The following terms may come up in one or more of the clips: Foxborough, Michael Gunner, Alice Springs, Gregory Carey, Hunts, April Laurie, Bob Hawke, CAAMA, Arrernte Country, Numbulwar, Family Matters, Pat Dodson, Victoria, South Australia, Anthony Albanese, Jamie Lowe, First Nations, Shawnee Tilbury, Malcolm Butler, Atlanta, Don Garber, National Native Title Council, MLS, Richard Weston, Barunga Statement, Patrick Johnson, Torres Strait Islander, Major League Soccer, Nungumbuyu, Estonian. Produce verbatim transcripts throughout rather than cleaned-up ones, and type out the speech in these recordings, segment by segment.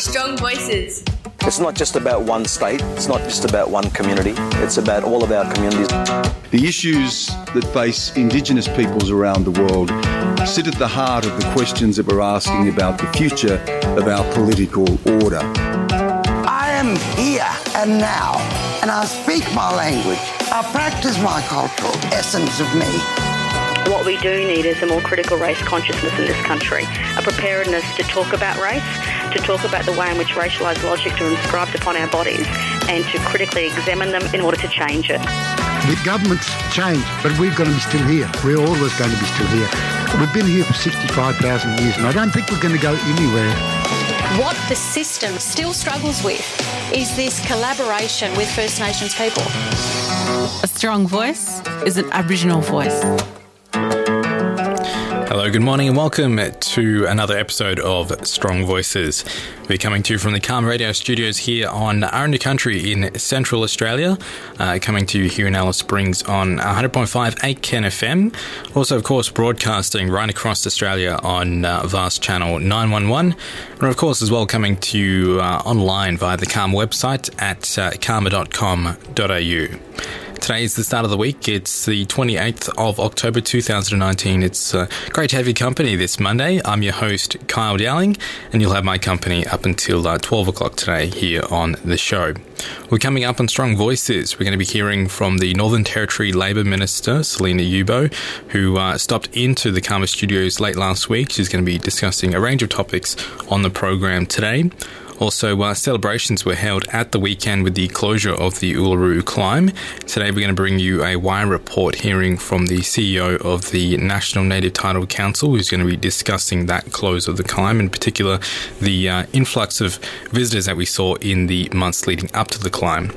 Strong voices. It's not just about one state, it's not just about one community, it's about all of our communities. The issues that face Indigenous peoples around the world sit at the heart of the questions that we're asking about the future of our political order. I am here and now, and I speak my language, I practice my cultural essence of me. What we do need is a more critical race consciousness in this country, a preparedness to talk about race, to talk about the way in which racialised logic is inscribed upon our bodies and to critically examine them in order to change it. The government's changed, but we're going to be still here. We're always going to be still here. We've been here for sixty-five thousand years and I don't think we're going to go anywhere. What the system still struggles with is this collaboration with First Nations people. A strong voice is an Aboriginal voice. Hello, good morning and welcome to another episode of Strong Voices. We're coming to you from the CAAMA radio studios here on Arrernte Country in Central Australia, uh, coming to you here in Alice Springs on one hundred point five eight K I N F M, also of course broadcasting right across Australia on uh, Vast Channel nine one one, and of course as well coming to you uh, online via the CAAMA website at uh, caama dot com dot a u. Today is the start of the week. It's the twenty-eighth of October two thousand nineteen. It's uh, great to have your company this Monday. I'm your host, Kyle Dowling, and you'll have my company up until uh, twelve o'clock today here on the show. We're coming up on Strong Voices. We're going to be hearing from the Northern Territory Labour Minister, Selena Uibo, who uh, stopped into the CAAMA studios late last week. She's going to be discussing a range of topics on the program today. Also, uh, celebrations were held at the weekend with the closure of the Uluru climb. Today, we're going to bring you a Wire Report hearing from the C E O of the National Native Title Council, who's going to be discussing that close of the climb, in particular, the uh, influx of visitors that we saw in the months leading up to the climb.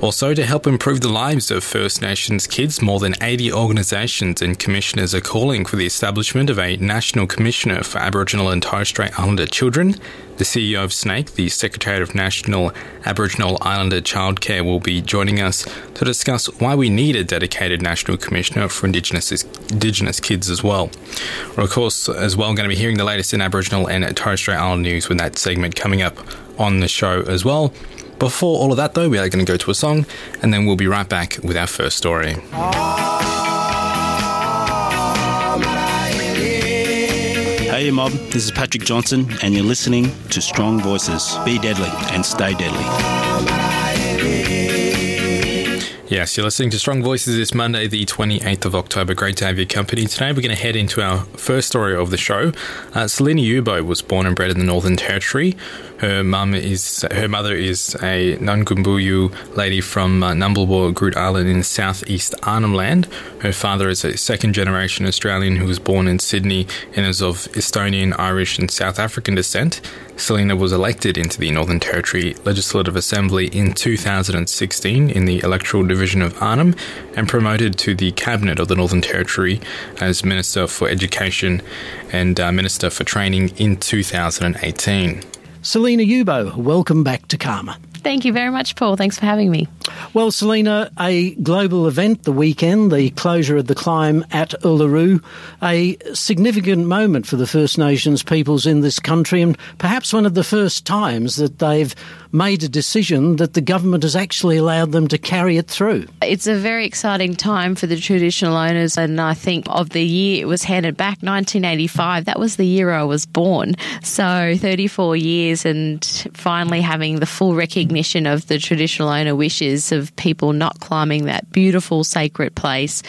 Also, to help improve the lives of First Nations kids, more than eighty organisations and commissioners are calling for the establishment of a National Commissioner for Aboriginal and Torres Strait Islander Children. The C E O of SNAICC, the Secretary of National Aboriginal Islander Childcare, will be joining us to discuss why we need a dedicated National Commissioner for Indigenous Indigenous kids as well. We're, of course, as well going to be hearing the latest in Aboriginal and Torres Strait Islander news with that segment coming up on the show as well. Before all of that, though, we are going to go to a song, and then we'll be right back with our first story. Hey, mob. This is Patrick Johnson, and you're listening to Strong Voices. Be deadly and stay deadly. Yes, you're listening to Strong Voices this Monday, the twenty-eighth of October. Great to have your company. Today, we're going to head into our first story of the show. Uh, Selena Uibo was born and bred in the Northern Territory. Her mum is her mother is a Nungumbuyu lady from uh, Numbulwar, Groot Island in southeast Arnhem Land. Her father is a second-generation Australian who was born in Sydney and is of Estonian, Irish and South African descent. Selena was elected into the Northern Territory Legislative Assembly in two thousand sixteen in the electoral division of Arnhem and promoted to the Cabinet of the Northern Territory as Minister for Education and uh, Minister for Training in two thousand eighteen. Selena Uibo, welcome back to CAAMA. Thank you very much, Paul. Thanks for having me. Well, Selena, a global event the weekend, the closure of the climb at Uluru, a significant moment for the First Nations peoples in this country and perhaps one of the first times that they've made a decision that the government has actually allowed them to carry it through. It's a very exciting time for the traditional owners, and I think of the year it was handed back, nineteen eighty-five, that was the year I was born. So thirty-four years and finally having the full recognition of the traditional owner wishes of people not climbing that beautiful sacred place.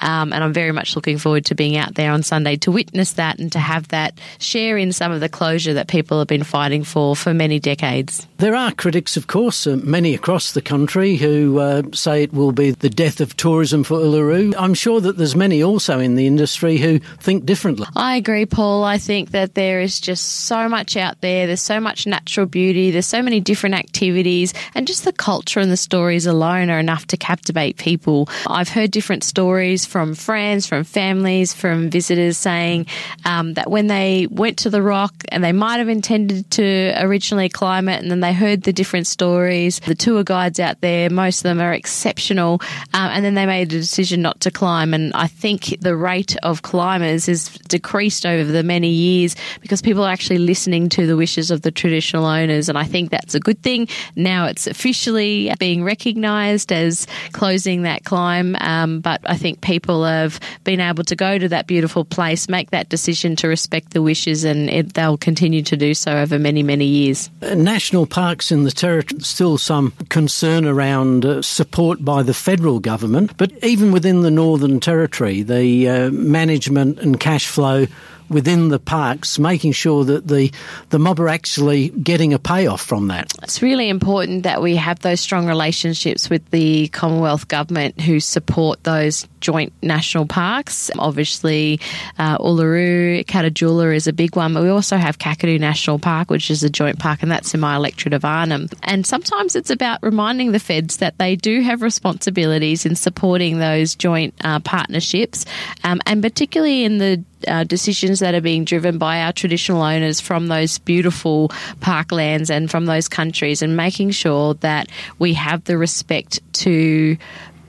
Um, and I'm very much looking forward to being out there on Sunday to witness that and to have that share in some of the closure that people have been fighting for for many decades. There are critics, of course, uh, many across the country who uh, say it will be the death of tourism for Uluru. I'm sure that there's many also in the industry who think differently. I agree, Paul. I think that there is just so much out there. There's so much natural beauty. There's so many different activities. And just the culture and the story stories alone are enough to captivate people. I've heard different stories from friends, from families, from visitors saying um, that when they went to the rock and they might have intended to originally climb it, and then they heard the different stories. The tour guides out there, most of them are exceptional, um, and then they made a decision not to climb. And I think the rate of climbers has decreased over the many years because people are actually listening to the wishes of the traditional owners, and I think that's a good thing. Now it's officially being recognised as closing that climb, um, but I think people have been able to go to that beautiful place, make that decision to respect the wishes, and it, they'll continue to do so over many, many years. Uh, national parks in the Territory, still some concern around uh, support by the federal government, but even within the Northern Territory, the uh, management and cash flow within the parks, making sure that the, the mob are actually getting a payoff from that. It's really important that we have those strong relationships with the Commonwealth Government who support those joint national parks. Obviously, uh, Uluru, Kata Tjuta is a big one, but we also have Kakadu National Park, which is a joint park, and that's in my electorate of Arnhem. And sometimes it's about reminding the feds that they do have responsibilities in supporting those joint uh, partnerships, um, and particularly in the Uh, decisions that are being driven by our traditional owners from those beautiful parklands and from those countries, and making sure that we have the respect to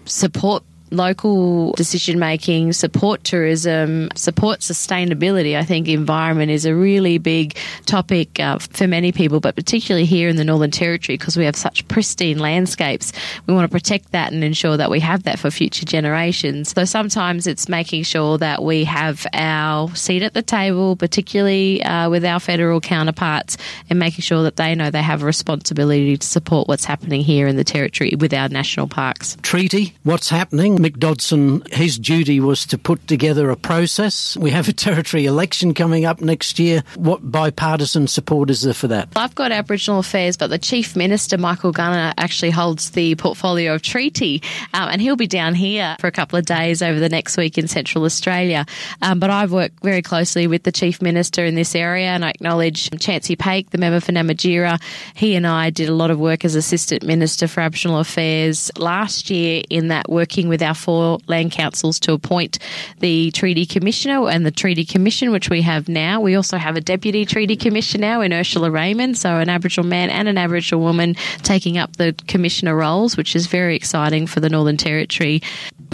support local decision-making, support tourism, support sustainability. I think environment is a really big topic uh, for many people, but particularly here in the Northern Territory, because we have such pristine landscapes. We want to protect that and ensure that we have that for future generations. So sometimes it's making sure that we have our seat at the table, particularly uh, with our federal counterparts, and making sure that they know they have a responsibility to support what's happening here in the Territory with our national parks. Treaty, what's happening? Mick Dodson, his duty was to put together a process. We have a territory election coming up next year. What bipartisan support is there for that? I've got Aboriginal Affairs, but the Chief Minister, Michael Gunner, actually holds the portfolio of treaty, um, and he'll be down here for a couple of days over the next week in Central Australia. Um, but I've worked very closely with the Chief Minister in this area, and I acknowledge Chancy Paik, the member for Namatjira. He and I did a lot of work as Assistant Minister for Aboriginal Affairs last year in that working with our four land councils to appoint the Treaty Commissioner and the Treaty Commission, which we have now. We also have a Deputy Treaty Commissioner now in Ursula Raymond, so an Aboriginal man and an Aboriginal woman taking up the Commissioner roles, which is very exciting for the Northern Territory.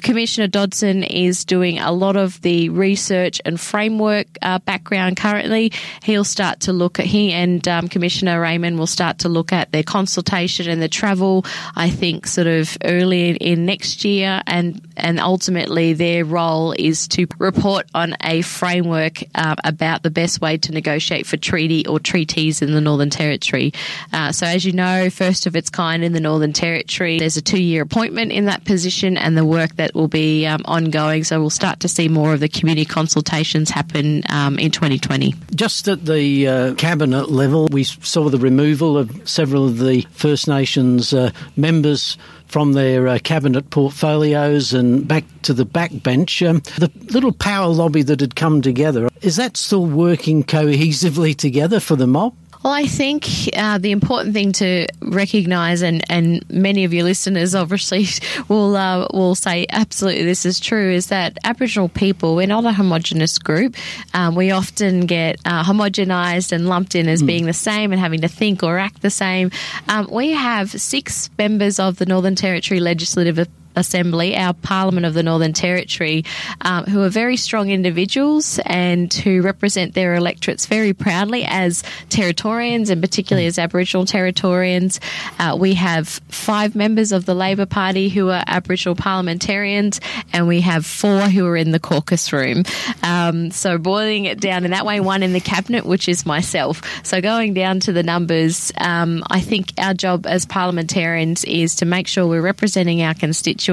Commissioner Dodson is doing a lot of the research and framework uh, background currently. He'll start to look at, he and um, Commissioner Raymond will start to look at their consultation and the travel, I think, sort of early in next year, and And ultimately their role is to report on a framework uh, about the best way to negotiate for treaty or treaties in the Northern Territory. Uh, so as you know, first of its kind in the Northern Territory, there's a two-year appointment in that position, and the work that will be um, ongoing. So we'll start to see more of the community consultations happen um, in twenty twenty. Just at the uh, Cabinet level, we saw the removal of several of the First Nations uh, members from their uh, cabinet portfolios and back to the backbench. Um, the little power lobby that had come together, is that still working cohesively together for the mob? Well, I think uh, the important thing to recognise, and, and many of your listeners obviously will uh, will say absolutely this is true, is that Aboriginal people, we're not a homogenous group. Um, we often get uh, homogenised and lumped in as mm. being the same and having to think or act the same. Um, we have six members of the Northern Territory Legislative Assembly, our Parliament of the Northern Territory, um, who are very strong individuals and who represent their electorates very proudly as Territorians, and particularly as Aboriginal Territorians. Uh, we have five members of the Labor Party who are Aboriginal parliamentarians, and we have four who are in the caucus room. Um, so boiling it down in that way, one in the Cabinet, which is myself. So going down to the numbers, um, I think our job as parliamentarians is to make sure we're representing our constituents,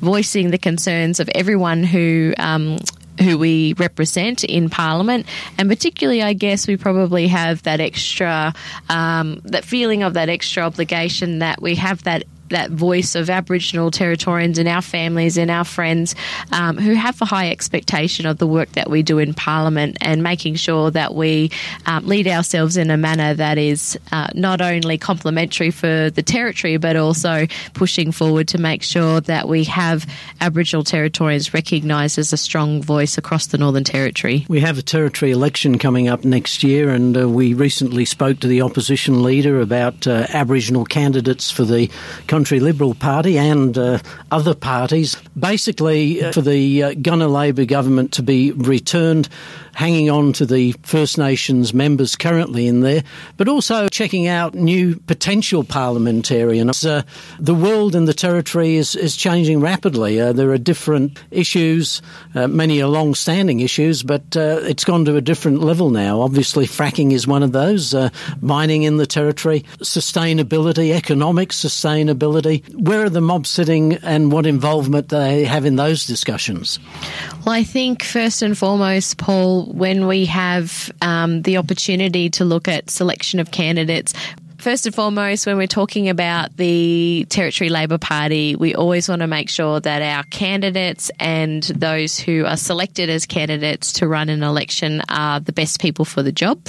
voicing the concerns of everyone who um, who we represent in Parliament, and particularly, I guess, we probably have that extra um, that feeling of that extra obligation that we have that. that voice of Aboriginal Territorians and our families and our friends um, who have a high expectation of the work that we do in Parliament, and making sure that we um, lead ourselves in a manner that is uh, not only complimentary for the Territory but also pushing forward to make sure that we have Aboriginal Territorians recognised as a strong voice across the Northern Territory. We have a Territory election coming up next year, and uh, we recently spoke to the opposition leader about uh, Aboriginal candidates for the Country Liberal Party and uh, other parties. Basically, uh, for the uh, Gunner Labor government to be returned, hanging on to the First Nations members currently in there, but also checking out new potential parliamentarians. Uh, the world and the Territory is, is changing rapidly. Uh, there are different issues, uh, many are long-standing issues, but uh, it's gone to a different level now. Obviously, fracking is one of those, uh, mining in the Territory, sustainability, economic sustainability. Where are the mob sitting and what involvement they have in those discussions? Well, I think first and foremost, Paul, when we have um, the opportunity to look at selection of candidates, first and foremost, when we're talking about the Territory Labor Party, we always want to make sure that our candidates and those who are selected as candidates to run an election are the best people for the job.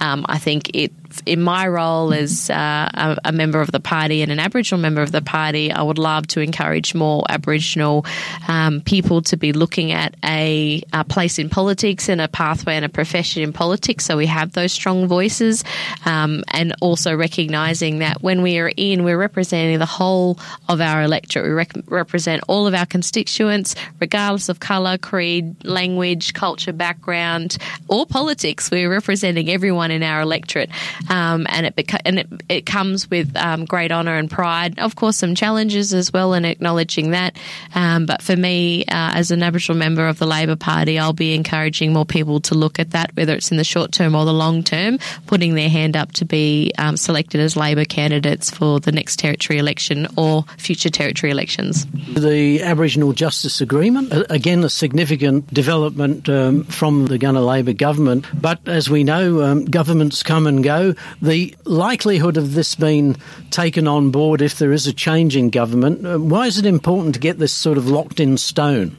Um, I think it in my role as uh, a, a member of the party and an Aboriginal member of the party, I would love to encourage more Aboriginal um, people to be looking at a, a place in politics and a pathway and a profession in politics, so we have those strong voices, um, and also recognising that when we are in, we're representing the whole of our electorate. We rec- represent all of our constituents, regardless of colour, creed, language, culture, background, or politics. We're representing everyone in our electorate. Um, and it beca- and it, it comes with um, great honour and pride. Of course, some challenges as well in acknowledging that. Um, but for me, uh, as an Aboriginal member of the Labor Party, I'll be encouraging more people to look at that, whether it's in the short term or the long term, putting their hand up to be um, selected as Labor candidates for the next Territory election or future Territory elections. The Aboriginal Justice Agreement, again, a significant development um, from the Gunner Labor government. But as we know, um, governments come and go. The likelihood of this being taken on board if there is a change in government, why is it important to get this sort of locked in stone?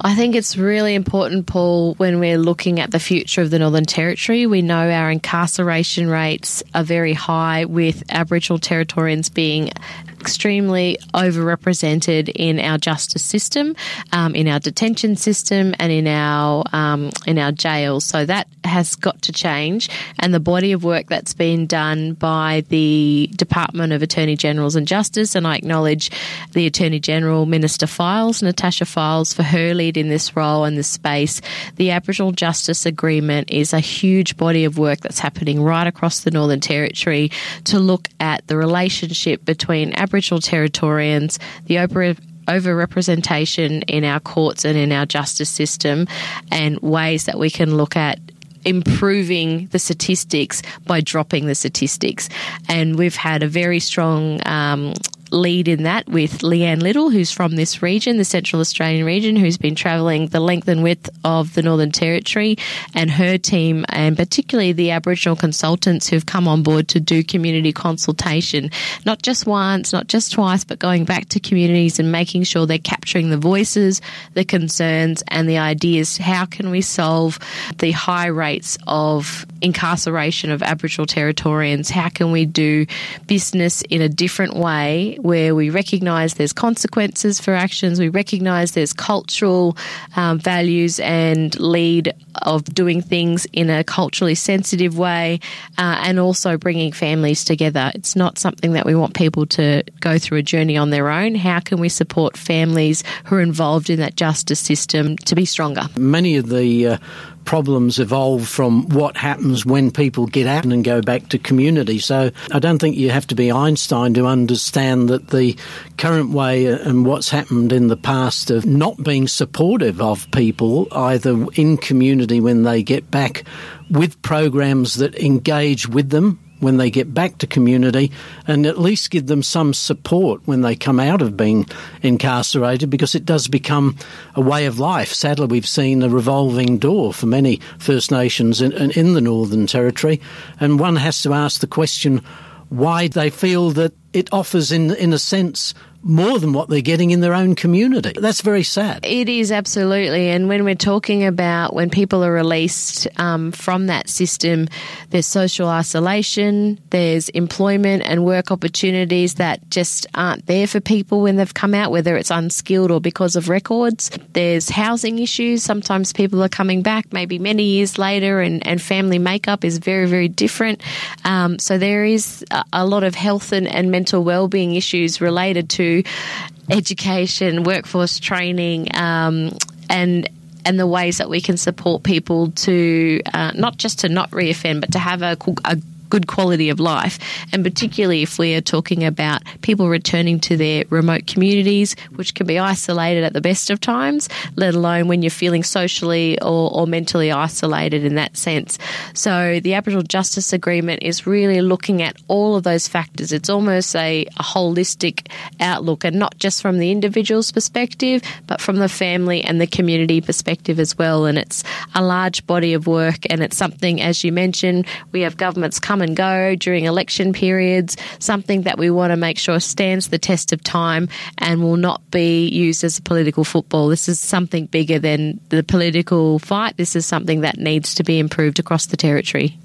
I think it's really important, Paul, when we're looking at the future of the Northern Territory. We know our incarceration rates are very high, with Aboriginal Territorians being extremely overrepresented in our justice system, um, in our detention system, and in our um, in our jails. So that has got to change. And the body of work that's been done by the Department of Attorney Generals and Justice, and I acknowledge the Attorney General, Minister Files, Natasha Files, for her lead in this role and this space. The Aboriginal Justice Agreement is a huge body of work that's happening right across the Northern Territory to look at the relationship between Aboriginal Aboriginal Territorians, the over- overrepresentation in our courts and in our justice system, and ways that we can look at improving the statistics by dropping the statistics. And we've had a very strong um, lead in that with Leanne Little, who's from this region, the Central Australian region, who's been travelling the length and width of the Northern Territory, and her team, and particularly the Aboriginal consultants who've come on board to do community consultation, not just once, not just twice, but going back to communities and making sure they're capturing the voices, the concerns and the ideas. How can we solve the high rates of incarceration of Aboriginal Territorians? How can we do business in a different way, where we recognise there's consequences for actions, we recognise there's cultural um, values and lead of doing things in a culturally sensitive way, uh, and also bringing families together. It's not something that we want people to go through a journey on their own. How can we support families who are involved in that justice system to be stronger? Many of the uh problems evolve from what happens when people get out and go back to community. So I don't think you have to be Einstein to understand that the current way and what's happened in the past of not being supportive of people, either in community when they get back, with programs that engage with them when they get back to community, and at least give them some support when they come out of being incarcerated, because it does become a way of life. Sadly, we've seen a revolving door for many First Nations in, in the Northern Territory, and one has to ask the question why they feel that it offers, in in a sense, more than what they're getting in their own community. That's very sad. It is, absolutely. And when we're talking about when people are released um, from that system, there's social isolation, there's employment and work opportunities that just aren't there for people when they've come out, whether it's unskilled or because of records. There's housing issues. Sometimes people are coming back maybe many years later, and, and family makeup is very, very different. Um, so there is a lot of health and, and mental wellbeing issues related to education, workforce training, um, and and the ways that we can support people to uh, not just to not reoffend, but to have a, a good quality of life. And particularly if we are talking about people returning to their remote communities, which can be isolated at the best of times, let alone when you're feeling socially or, or mentally isolated in that sense. So the Aboriginal Justice Agreement is really looking at all of those factors. It's almost a, a holistic outlook, and not just from the individual's perspective, but from the family and the community perspective as well. And it's a large body of work, and it's something, as you mentioned, we have governments come and go during election periods, something that we want to make sure stands the test of time and will not be used as a political football. This is something bigger than the political fight. This is something that needs to be improved across the Territory.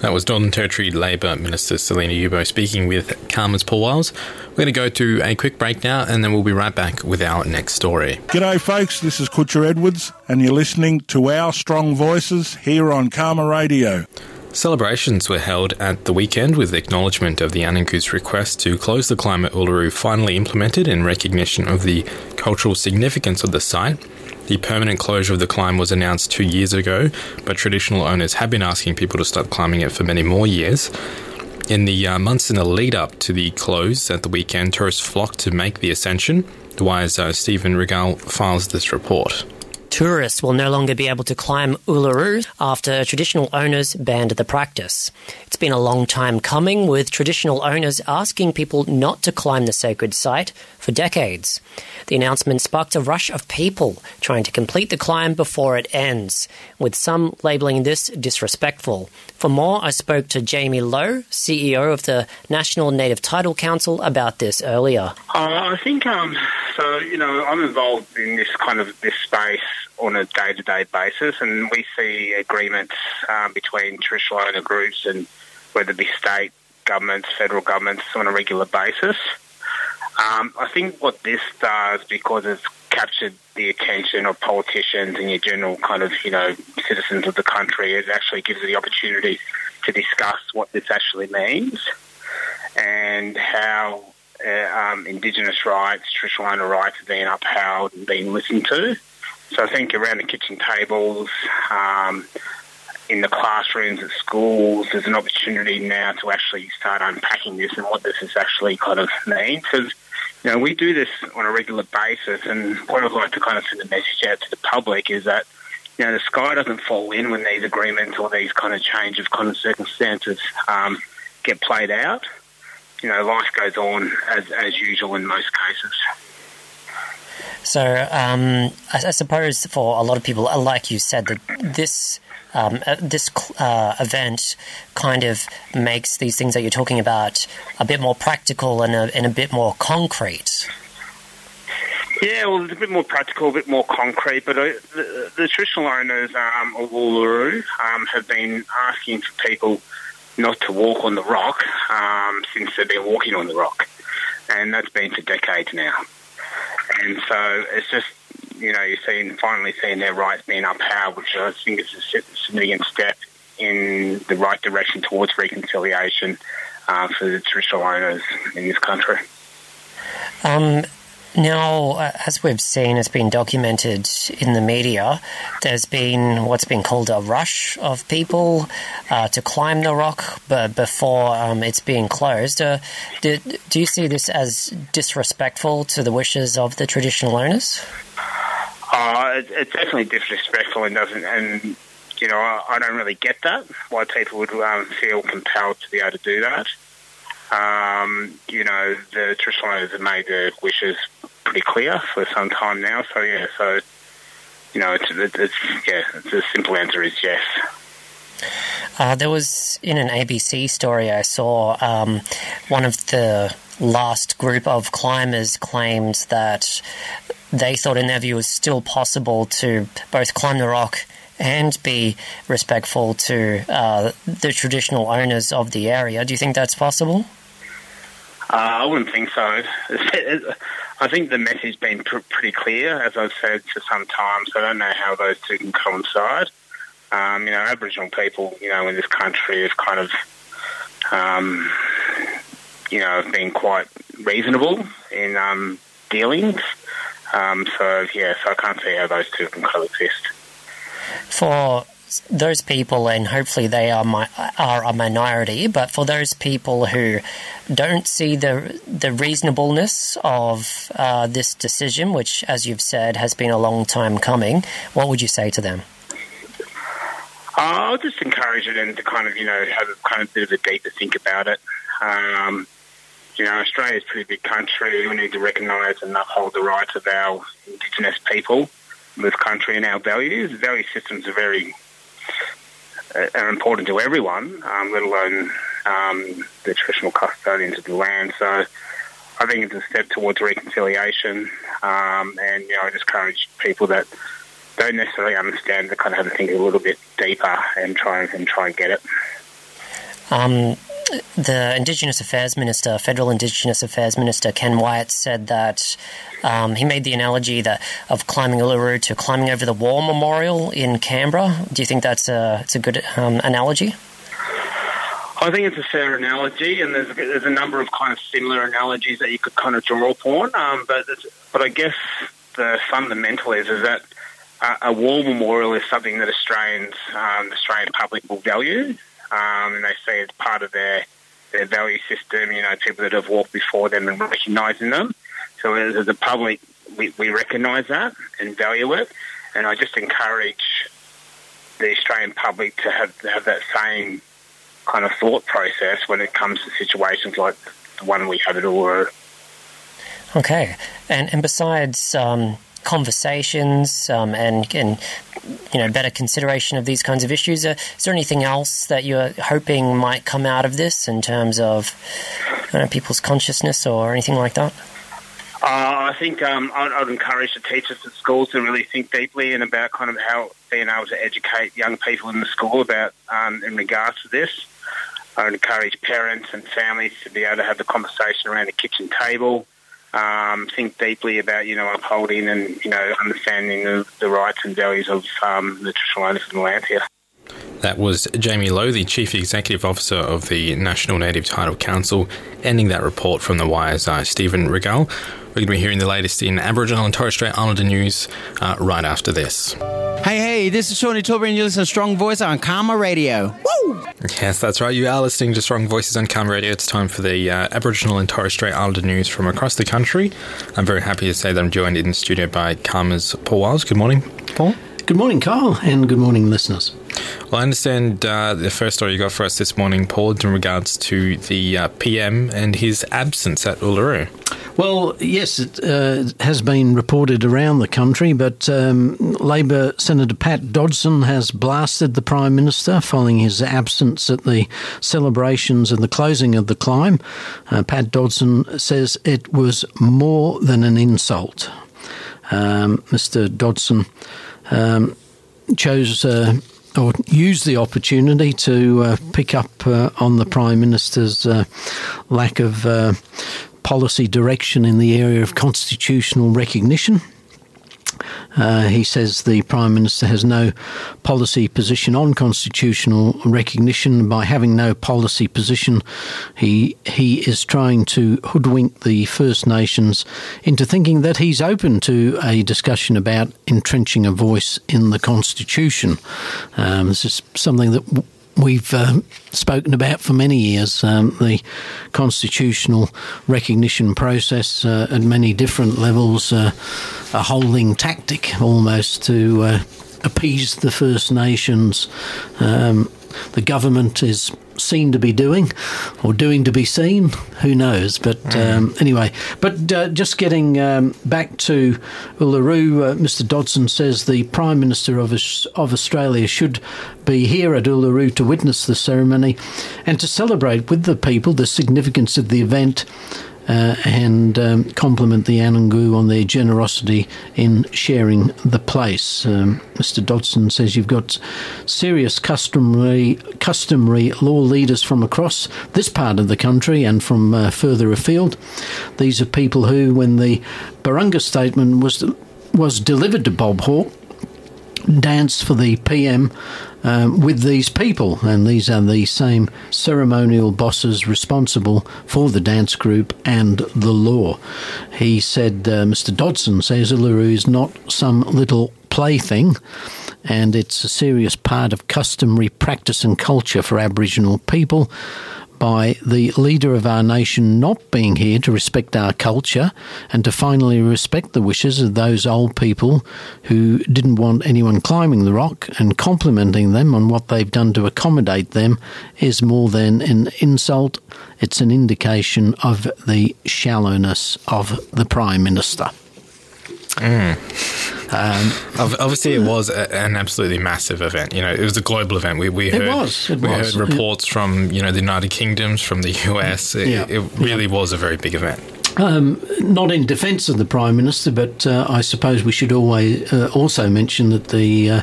That was Northern Territory Labor Minister Selena Uibo speaking with CAAMA's Paul Wiles. We're going to go to a quick break now, and then we'll be right back with our next story. G'day folks, this is Kutcher Edwards, and you're listening to Our Strong Voices here on CAAMA Radio. Celebrations were held at the weekend with acknowledgement of the Anangu's request to close the climb at Uluru finally implemented in recognition of the cultural significance of the site. The permanent closure of the climb was announced two years ago, but traditional owners have been asking people to stop climbing it for many more years. In the uh, months in the lead-up to the close at the weekend, tourists flocked to make the ascension. Wise uh, Stephen Rigal files this report. Tourists will no longer be able to climb Uluru after traditional owners banned the practice. It's been a long time coming, with traditional owners asking people not to climb the sacred site for decades. The announcement sparked a rush of people trying to complete the climb before it ends, with some labelling this disrespectful. For more, I spoke to Jamie Lowe, C E O of the National Native Title Council, about this earlier. Uh, I think, um, so, you know, I'm involved in this kind of this space on a day-to-day basis, and we see agreements um, between traditional owner groups and whether it be state governments, federal governments, on a regular basis. Um, I think what this does, because it's captured the attention of politicians and your general kind of, you know, citizens of the country, it actually gives the opportunity to discuss what this actually means and how uh, um, Indigenous rights, traditional owner rights are being upheld and being listened to. So I think around the kitchen tables, um, in the classrooms at schools, there's an opportunity now to actually start unpacking this and what this is actually kind of means. Because, you know, we do this on a regular basis, and what I'd like to kind of send a message out to the public is that, you know, the sky doesn't fall in when these agreements or these kind of change of kind of circumstances um, get played out. You know, life goes on as, as usual in most cases. So um, I, I suppose for a lot of people, like you said, that this um, uh, this uh, event kind of makes these things that you're talking about a bit more practical and a, and a bit more concrete. Yeah, well, it's a bit more practical, a bit more concrete, but uh, the, the traditional owners um, of Uluru um, have been asking for people not to walk on the rock um, since they've been walking on the rock, and that's been for decades now. And so it's just, you know, you're seeing, finally seeing their rights being upheld, which I think is a significant step in the right direction towards reconciliation uh, for the traditional owners in this country. Um, now, uh, as we've seen, it's been documented in the media, there's been what's been called a rush of people uh, to climb the rock but before um, it's being closed. Uh, do, do you see this as disrespectful to the wishes of the traditional owners? Uh, it, it's definitely disrespectful, and doesn't, and you know, I, I don't really get that, why people would um, feel compelled to be able to do that. Um, you know, the traditional owners have made their wishes pretty clear for some time now. So, yeah, so, you know, it's, it's yeah, the simple answer is yes. Uh, there was, in an A B C story I saw, um, one of the last group of climbers claimed that they thought, in their view, it was still possible to both climb the rock and be respectful to uh, the traditional owners of the area. Do you think that's possible? Uh, I wouldn't think so. I think the message has been pr- pretty clear, as I've said for some time, so I don't know how those two can coincide. Um, you know, Aboriginal people, you know, in this country have kind of, um, you know, have been quite reasonable in um, dealings. Um, so, yeah, so I can't see how those two can coexist. For those people, and hopefully they are my, are a minority, but for those people who don't see the the reasonableness of uh, this decision, which, as you've said, has been a long time coming, what would you say to them? I'll just encourage them to kind of, you know, have a kind of bit of a deeper think about it. Um, you know, Australia's a pretty big country. We need to recognise and uphold the rights of our Indigenous people in this country and our values. Value systems are very are important to everyone, um, let alone um, the traditional custodians of the land. So I think it's a step towards reconciliation, um, and, you know, I just encourage people that don't necessarily understand to kind of have to think a little bit deeper and try and try and get it. Um, the Indigenous Affairs Minister, Federal Indigenous Affairs Minister Ken Wyatt, said that um, he made the analogy that of climbing Uluru to climbing over the War Memorial in Canberra. Do you think that's a it's a good um, analogy? I think it's a fair analogy, and there's there's a number of kind of similar analogies that you could kind of draw upon. Um, but but I guess the fundamental is is that. Uh, a war memorial is something that Australians, um, the Australian public will value, um, and they see it as part of their, their value system, you know, people that have walked before them and recognising them. So as a public, we, we recognise that and value it, and I just encourage the Australian public to have, to have that same kind of thought process when it comes to situations like the one we had at Uluru. Okay, and, and besides... Um conversations um, and, and, you know, better consideration of these kinds of issues. Uh, is there anything else that you're hoping might come out of this in terms of I don't know, people's consciousness or anything like that? Uh, I think um, I'd, I'd encourage the teachers at schools to really think deeply and about kind of how being able to educate young people in the school about um, in regards to this. I'd encourage parents and families to be able to have the conversation around the kitchen table. Um, think deeply about, you know, upholding and, you know, understanding the, the rights and values of um, the traditional owners of the land here. That was Jamie Lowe, the Chief Executive Officer of the National Native Title Council, ending that report from the Wire's uh, Stephen Rigal. We're going to be hearing the latest in Aboriginal and Torres Strait Islander news uh, right after this. Hey, hey, this is Shawnee Tilbury and you're listening to Strong Voice on CAAMA Radio. Woo! Yes, that's right. You are listening to Strong Voices on CAAMA Radio. It's time for the uh, Aboriginal and Torres Strait Islander news from across the country. I'm very happy to say that I'm joined in the studio by CAAMA's Paul Wiles. Good morning, Paul. Good morning, Kyle, and good morning, listeners. Well, I understand uh, the first story you got for us this morning, Paul, in regards to the uh, P M and his absence at Uluru. Well, yes, it uh, has been reported around the country, but um, Labor Senator Pat Dodson has blasted the Prime Minister following his absence at the celebrations and the closing of the climb. Uh, Pat Dodson says it was more than an insult. Um, Mister Dodson um, chose... Uh, or use the opportunity to uh, pick up uh, on the Prime Minister's uh, lack of uh, policy direction in the area of constitutional recognition. Uh, he says the Prime Minister has no policy position on constitutional recognition. By having no policy position, he he is trying to hoodwink the First Nations into thinking that he's open to a discussion about entrenching a voice in the Constitution. Um, this is something that... W- We've um, spoken about for many years, um, the constitutional recognition process uh, at many different levels, uh, a holding tactic almost to uh, appease the First Nations um, the government is seen to be doing or doing to be seen, who knows. But mm. um, anyway, but uh, just getting um, back to Uluru, uh, Mr Dodson says the Prime Minister of, of Australia should be here at Uluru to witness the ceremony and to celebrate with the people the significance of the event uh, and um, compliment the Anangu on their generosity in sharing the place. Um, Mr Dodson says you've got serious customary, customary law leaders from across this part of the country and from uh, further afield. These are people who, when the Barunga statement was was delivered to Bob Hawke, danced for the P M Um, with these people, and these are the same ceremonial bosses responsible for the dance group and the law. He said, uh, Mister Dodson says Uluru is not some little plaything, and it's a serious part of customary practice and culture for Aboriginal people. By the leader of our nation not being here to respect our culture and to finally respect the wishes of those old people who didn't want anyone climbing the rock, and complimenting them on what they've done to accommodate them is more than an insult. It's an indication of the shallowness of the Prime Minister. Mm. Um, obviously, it was a, an absolutely massive event. You know, it was a global event. We we heard it was, it we was. heard reports it, from you know the United Kingdom, from the U S. It, yeah, it really yeah. was a very big event. Um, not in defence of the Prime Minister, but uh, I suppose we should always uh, also mention that the uh,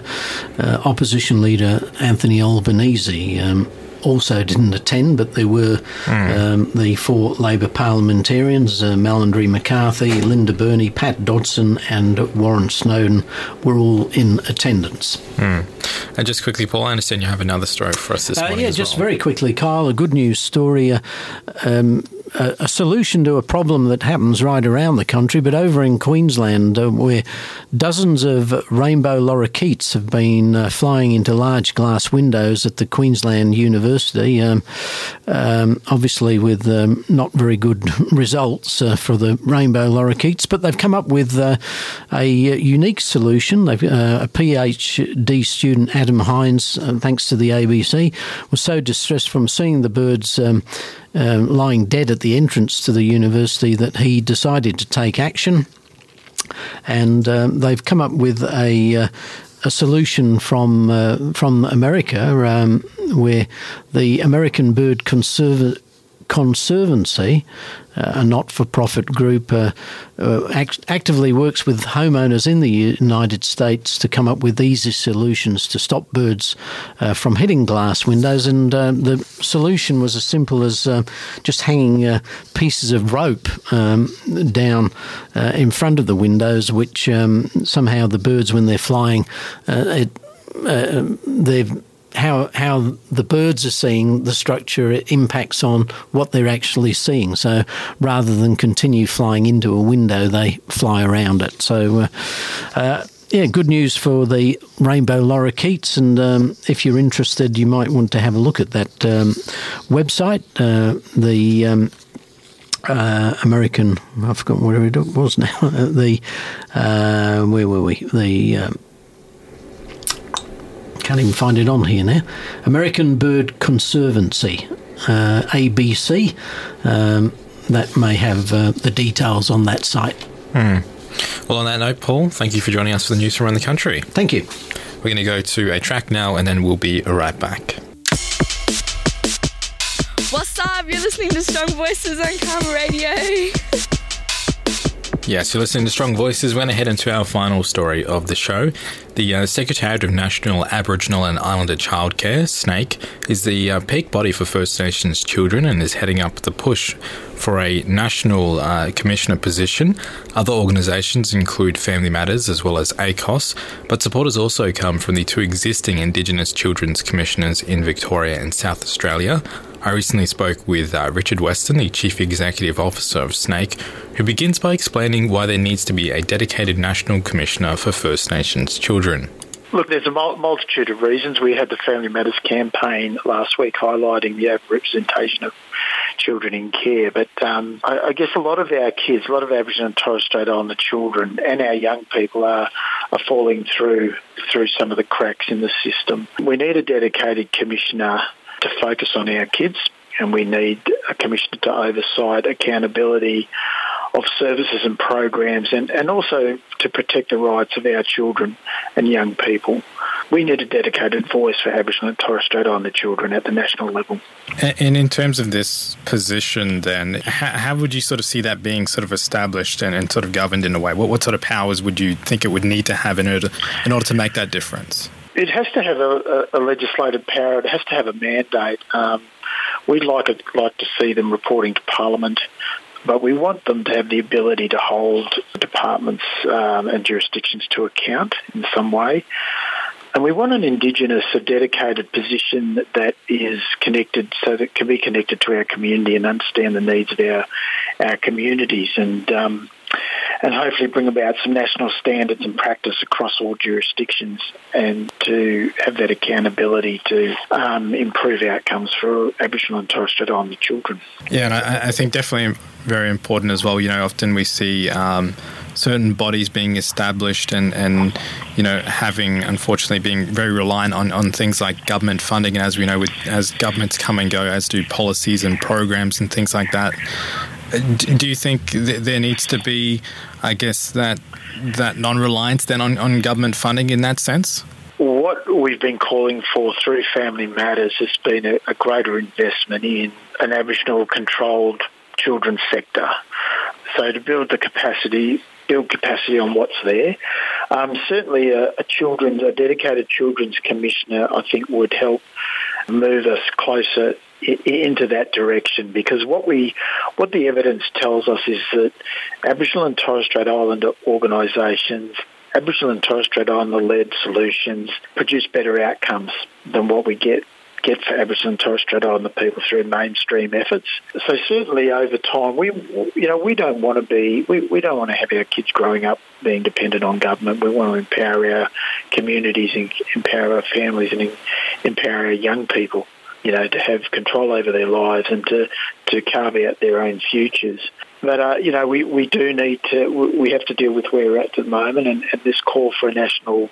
uh, opposition leader Anthony Albanese Um, also didn't attend, but there were mm. um, the four Labor parliamentarians, uh, Malindri McCarthy, Linda Burney, Pat Dodson and Warren Snowden were all in attendance. Mm. And just quickly, Paul, I understand you have another story for us this uh, morning Yeah, as just well. very quickly, Kyle, a good news story. Uh, um, a, a solution to a problem that happens right around the country, but over in Queensland, uh, where dozens of rainbow lorikeets have been uh, flying into large glass windows at the Queensland University. Um, um, obviously with um, not very good results uh, for the rainbow lorikeets, but they've come up with uh, a unique solution. They've, uh, a PhD student, Adam Hines, uh, thanks to the A B C, was so distressed from seeing the birds um, uh, lying dead at the entrance to the university that he decided to take action. And um, they've come up with a uh, a solution from uh, from America, um, where the American Bird Conserv- Conservancy, uh, a not-for-profit group, uh, uh, act- actively works with homeowners in the United States to come up with easy solutions to stop birds uh, from hitting glass windows. And uh, the solution was as simple as uh, just hanging uh, pieces of rope um, down uh, in front of the windows, which um, somehow the birds, when they're flying, uh, it, uh, they've How how the birds are seeing the structure, it impacts on what they're actually seeing. So rather than continue flying into a window, they fly around it. So, uh, uh, yeah, good news for the rainbow lorikeets. And um, if you're interested, you might want to have a look at that um, website, uh, the um, uh, American, I forgot whatever it was now, the, uh, where were we, the... Um, Can't even find it on here now. American Bird Conservancy, uh, A B C. Um, that may have uh, the details on that site. Mm. Well, on that note, Paul, thank you for joining us for the news from around the country. Thank you. We're going to go to a track now, and then we'll be right back. What's up? You're listening to Strong Voices on CAAMA Radio. Yes, you're listening to Strong Voices. We're going to head into our final story of the show. The uh, Secretariat of National Aboriginal and Islander Childcare, SNAICC, is the uh, peak body for First Nations children and is heading up the push for a national uh, commissioner position. Other organisations include Family Matters as well as ACOS, but support has also come from the two existing Indigenous Children's Commissioners in Victoria and South Australia. I recently spoke with uh, Richard Weston, the Chief Executive Officer of SNAICC, who begins by explaining why there needs to be a dedicated National Commissioner for First Nations children. Look, there's a mul- multitude of reasons. We had the Family Matters campaign last week highlighting the overrepresentation of children in care, but um, I, I guess a lot of our kids, a lot of Aboriginal and Torres Strait Islander children and our young people are are falling through through some of the cracks in the system. We need a dedicated commissioner to focus on our kids, and we need a commissioner to oversight accountability of services and programs, and, and also to protect the rights of our children and young people. We need a dedicated voice for Aboriginal and Torres Strait Islander children at the national level. And in terms of this position then, how, how would you sort of see that being sort of established and, and sort of governed in a way? What, what sort of powers would you think it would need to have in order to, in order to make that difference? It has to have a, a, a legislative power. It has to have a mandate. Um, we'd like, it, like to see them reporting to Parliament, but we want them to have the ability to hold departments um, and jurisdictions to account in some way. And we want an Indigenous, a dedicated position that is connected, so that can be connected to our community and understand the needs of our our communities, and um, and hopefully bring about some national standards and practice across all jurisdictions, and to have that accountability to um, improve outcomes for Aboriginal and Torres Strait Islander children. Yeah, and I, I think definitely very important as well. You know, often we see Um, certain bodies being established and, and, you know, having, unfortunately, being very reliant on, on things like government funding. And as we know, with, as governments come and go, as do policies and programs and things like that, do you think th- there needs to be, I guess, that that non-reliance then on, on government funding in that sense? What we've been calling for through Family Matters has been a, a greater investment in an Aboriginal-controlled children's sector. So to build the capacity... build capacity on what's there. Um, certainly a, a children's, a dedicated children's commissioner, I think, would help move us closer i- into that direction, because what we, what the evidence tells us is that Aboriginal and Torres Strait Islander organisations, Aboriginal and Torres Strait Islander-led solutions produce better outcomes than what we get get for Aboriginal and Torres Strait Islander people through mainstream efforts. So certainly over time, we, you know, we don't want to be, we, we don't want to have our kids growing up being dependent on government. We want to empower our communities and empower our families and empower our young people, you know, to have control over their lives and to, to carve out their own futures. But, uh, you know, we, we do need to, we have to deal with where we're at at the moment, and, and this call for a national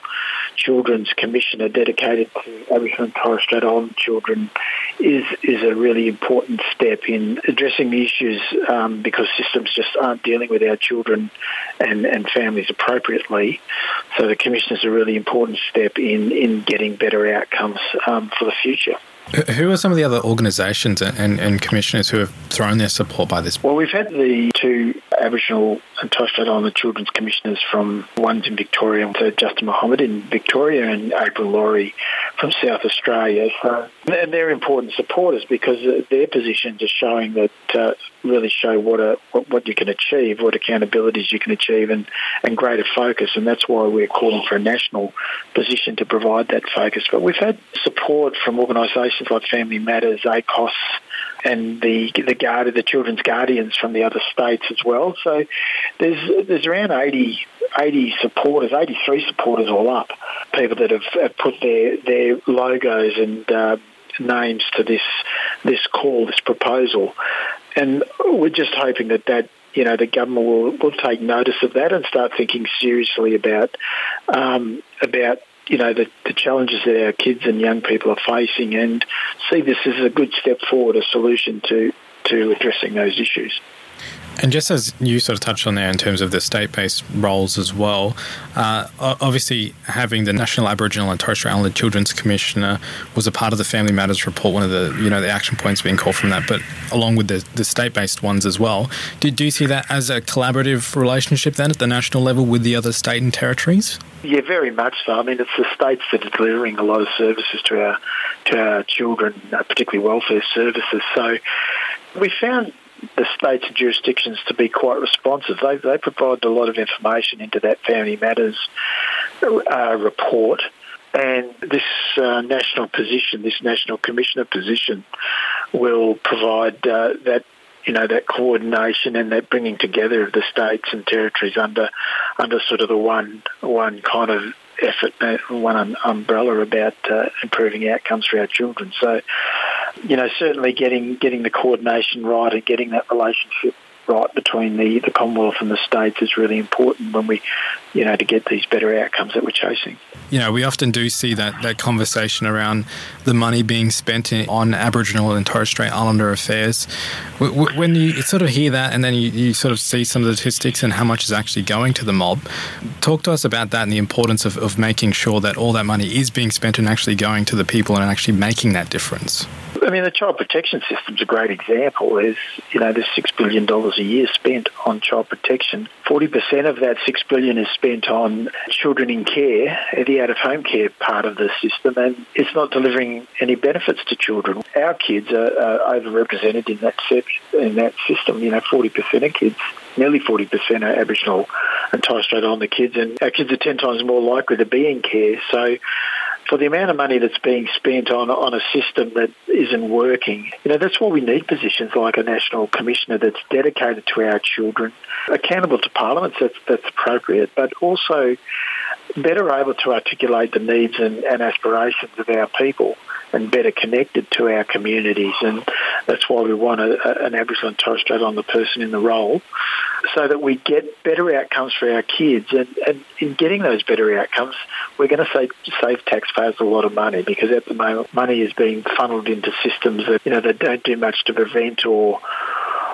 children's commissioner dedicated to Aboriginal and Torres Strait Islander children is, is a really important step in addressing the issues, um, because systems just aren't dealing with our children and, and families appropriately. So the commissioner is a really important step in, in getting better outcomes um, for the future. Who are some of the other organisations and, and, and commissioners who have thrown their support by this? Well, we've had the two Aboriginal and Torres Strait Islander children's commissioners from, one's in Victoria, so Justin Mohammed in Victoria and April Laurie from South Australia. So, and they're important supporters because their positions are showing that, uh, really show what, a, what what you can achieve, what accountabilities you can achieve, and, and greater focus. And that's why we're calling for a national position to provide that focus. But we've had support from organisations like Family Matters, ACOS, and the the guard, the children's guardians from the other states as well. So there's there's around eighty, eighty supporters, eighty-three supporters all up, people that have, have put their their logos and uh, names to this this call, this proposal, and we're just hoping that that. You know, the government will, will take notice of that and start thinking seriously about um, about you know the, the challenges that our kids and young people are facing, and see this as a good step forward, a solution to, to addressing those issues. And just as you sort of touched on there in terms of the state-based roles as well, uh, obviously having the National Aboriginal and Torres Strait Islander Children's Commissioner was a part of the Family Matters report, one of the, you know, the action points being called from that, but along with the, the state-based ones as well. Do, do you see that as a collaborative relationship then at the national level with the other state and territories? Yeah, very much so. I mean, it's the states that are delivering a lot of services to our, to our children, particularly welfare services. So we found the states and jurisdictions to be quite responsive. They they provide a lot of information into that Family Matters uh, report, and this uh, national position, this national commissioner position, will provide uh, that you know that coordination and that bringing together of the states and territories under under sort of the one one kind of effort, one umbrella about uh, improving outcomes for our children. So, you know, certainly getting getting the coordination right and getting that relationship right between the, the Commonwealth and the states is really important when we, you know, to get these better outcomes that we're chasing. You know, we often do see that, that conversation around the money being spent in, on Aboriginal and Torres Strait Islander affairs. When you sort of hear that and then you, you sort of see some of the statistics and how much is actually going to the mob, talk to us about that and the importance of, of making sure that all that money is being spent and actually going to the people and actually making that difference. I mean, the child protection system's a great example. There's, you know, there's six billion dollars a year spent on child protection. forty percent of that six billion dollars is spent on children in care, the out-of-home care part of the system, and it's not delivering any benefits to children. Our kids are, are overrepresented in that, in that system. You know, forty percent of kids, nearly forty percent are Aboriginal and Torres Strait Islander kids, and our kids are ten times more likely to be in care. So for the amount of money that's being spent on on a system that isn't working, you know, that's why we need positions like a national commissioner that's dedicated to our children, accountable to parliaments, that's, that's appropriate, but also better able to articulate the needs and, and aspirations of our people and better connected to our communities. And that's why we want a, a, an Aboriginal and Torres Strait Islander person in the role, so that we get better outcomes for our kids. And, and in getting those better outcomes, we're going to save, save taxpayers a lot of money, because at the moment money is being funnelled into systems that, you know, that don't do much to prevent or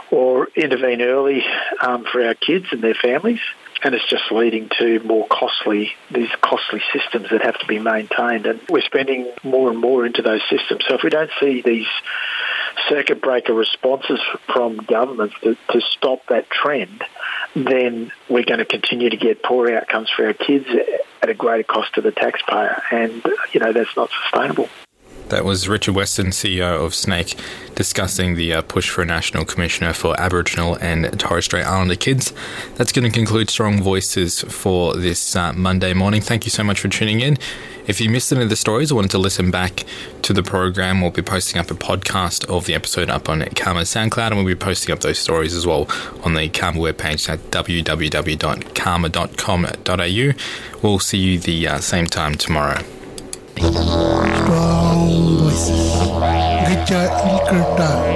or intervene early um, for our kids and their families. And it's just leading to more costly, these costly systems that have to be maintained. And we're spending more and more into those systems. So if we don't see these circuit breaker responses from governments to, to stop that trend, then we're going to continue to get poor outcomes for our kids at a greater cost to the taxpayer. And, you know, that's not sustainable. That was Richard Weston, C E O of SNAICC, discussing the uh, push for a National Commissioner for Aboriginal and Torres Strait Islander kids. That's going to conclude Strong Voices for this uh, Monday morning. Thank you so much for tuning in. If you missed any of the stories or wanted to listen back to the program, we'll be posting up a podcast of the episode up on CAAMA SoundCloud, and we'll be posting up those stories as well on the CAAMA webpage at w w w dot caama dot com dot a u. We'll see you the uh, same time tomorrow. Strong voices. Richa Ilkerta.